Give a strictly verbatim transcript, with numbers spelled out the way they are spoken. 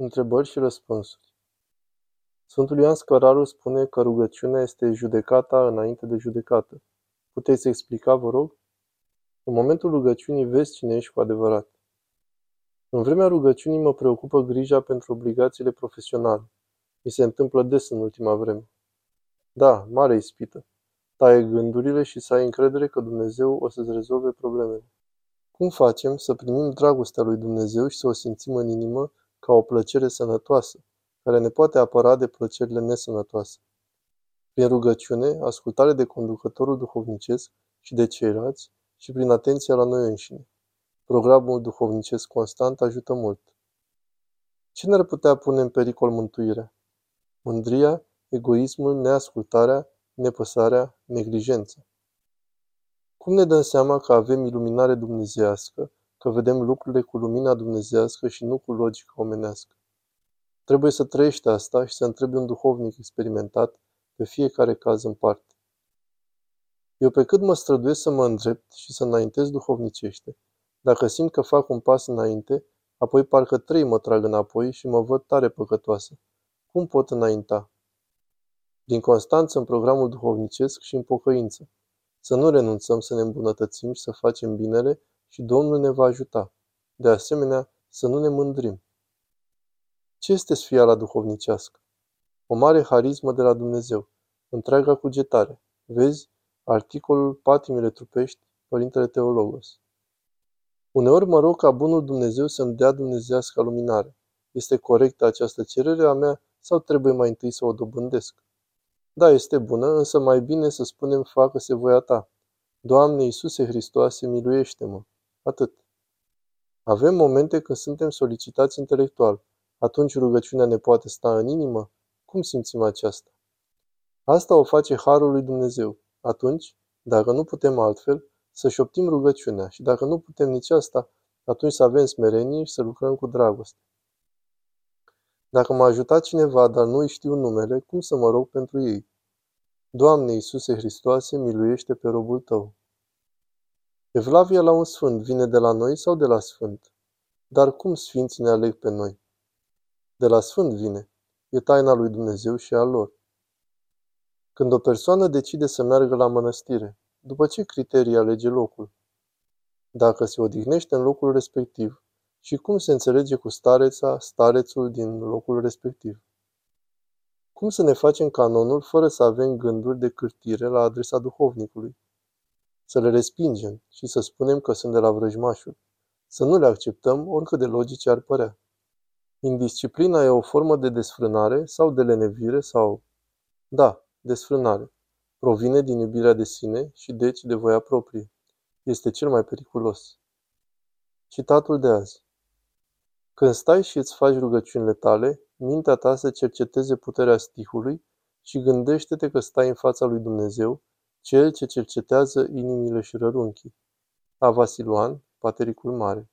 Întrebări și răspunsuri. Sfântul Ioan Scăraru spune că rugăciunea este judecata înainte de judecată. Puteți explica, vă rog? În momentul rugăciunii vezi cine ești cu adevărat. În vremea rugăciunii mă preocupă grija pentru obligațiile profesionale. Mi se întâmplă des în ultima vreme. Da, mare ispită. Taie gândurile și să ai încredere că Dumnezeu o să-ți rezolve problemele. Cum facem să primim dragostea lui Dumnezeu și să o simțim în inimă ca o plăcere sănătoasă, care ne poate apăra de plăcerile nesănătoase? Prin rugăciune, ascultare de conducătorul duhovnicesc și de ceilalți și prin atenția la noi înșine. Programul duhovnicesc constant ajută mult. Ce ne-ar putea pune în pericol mântuirea? Mândria, egoismul, neascultarea, nepăsarea, neglijența. Cum ne dăm seama că avem iluminare dumnezeiască, că vedem lucrurile cu lumina dumnezeiască și nu cu logică omenească? Trebuie să trăiești asta și să întrebi un duhovnic experimentat pe fiecare caz în parte. Eu pe cât mă străduiesc să mă îndrept și să înaintez duhovnicește, dacă simt că fac un pas înainte, apoi parcă trei mă trag înapoi și mă văd tare păcătoasă. Cum pot înainta? Din constanță în programul duhovnicesc și în pocăință. Să nu renunțăm să ne îmbunătățim și să facem binele și Domnul ne va ajuta. De asemenea, să nu ne mândrim. Ce este sfiala duhovnicească? O mare harismă de la Dumnezeu, întreaga cugetare. Vezi articolul Patimile trupești, Părintele Teologos. Uneori mă rog ca bunul Dumnezeu să-mi dea dumnezeiasca luminare. Este corectă această cerere a mea sau trebuie mai întâi să o dobândesc? Da, este bună, însă mai bine să spunem facă-se voia ta. Doamne Iisuse Hristoase, miluiește-mă! Atât. Avem momente când suntem solicitați intelectual. Atunci rugăciunea ne poate sta în inimă? Cum simțim aceasta? Asta o face harul lui Dumnezeu. Atunci, dacă nu putem altfel, să șoptim rugăciunea și dacă nu putem nici asta, atunci să avem smerenie și să lucrăm cu dragoste. Dacă m-a ajutat cineva, dar nu îi știu numele, cum să mă rog pentru ei? Doamne Iisuse Hristoase, miluiește pe robul Tău! Evlavia la un sfânt vine de la noi sau de la sfânt? Dar cum sfinții ne aleg pe noi? De la sfânt vine. E taina lui Dumnezeu și a lor. Când o persoană decide să meargă la mănăstire, după ce criterii alege locul? Dacă se odihnește în locul respectiv, și cum se înțelege cu stareța, starețul din locul respectiv. Cum să ne facem canonul fără să avem gânduri de cârtire la adresa duhovnicului? Să le respingem și să spunem că sunt de la vrăjmașul. Să nu le acceptăm oricât de logice ar părea. Indisciplina e o formă de desfrânare sau de lenevire sau... Da, desfrânare. Provine din iubirea de sine și deci de voia proprie. Este cel mai periculos. Citatul de azi. Când stai și îți faci rugăciunile tale, mintea ta să cerceteze puterea stihului și gândește-te că stai în fața lui Dumnezeu, Cel ce cercetează inimile și rărunchii. Ava Siluan, Patericul Mare.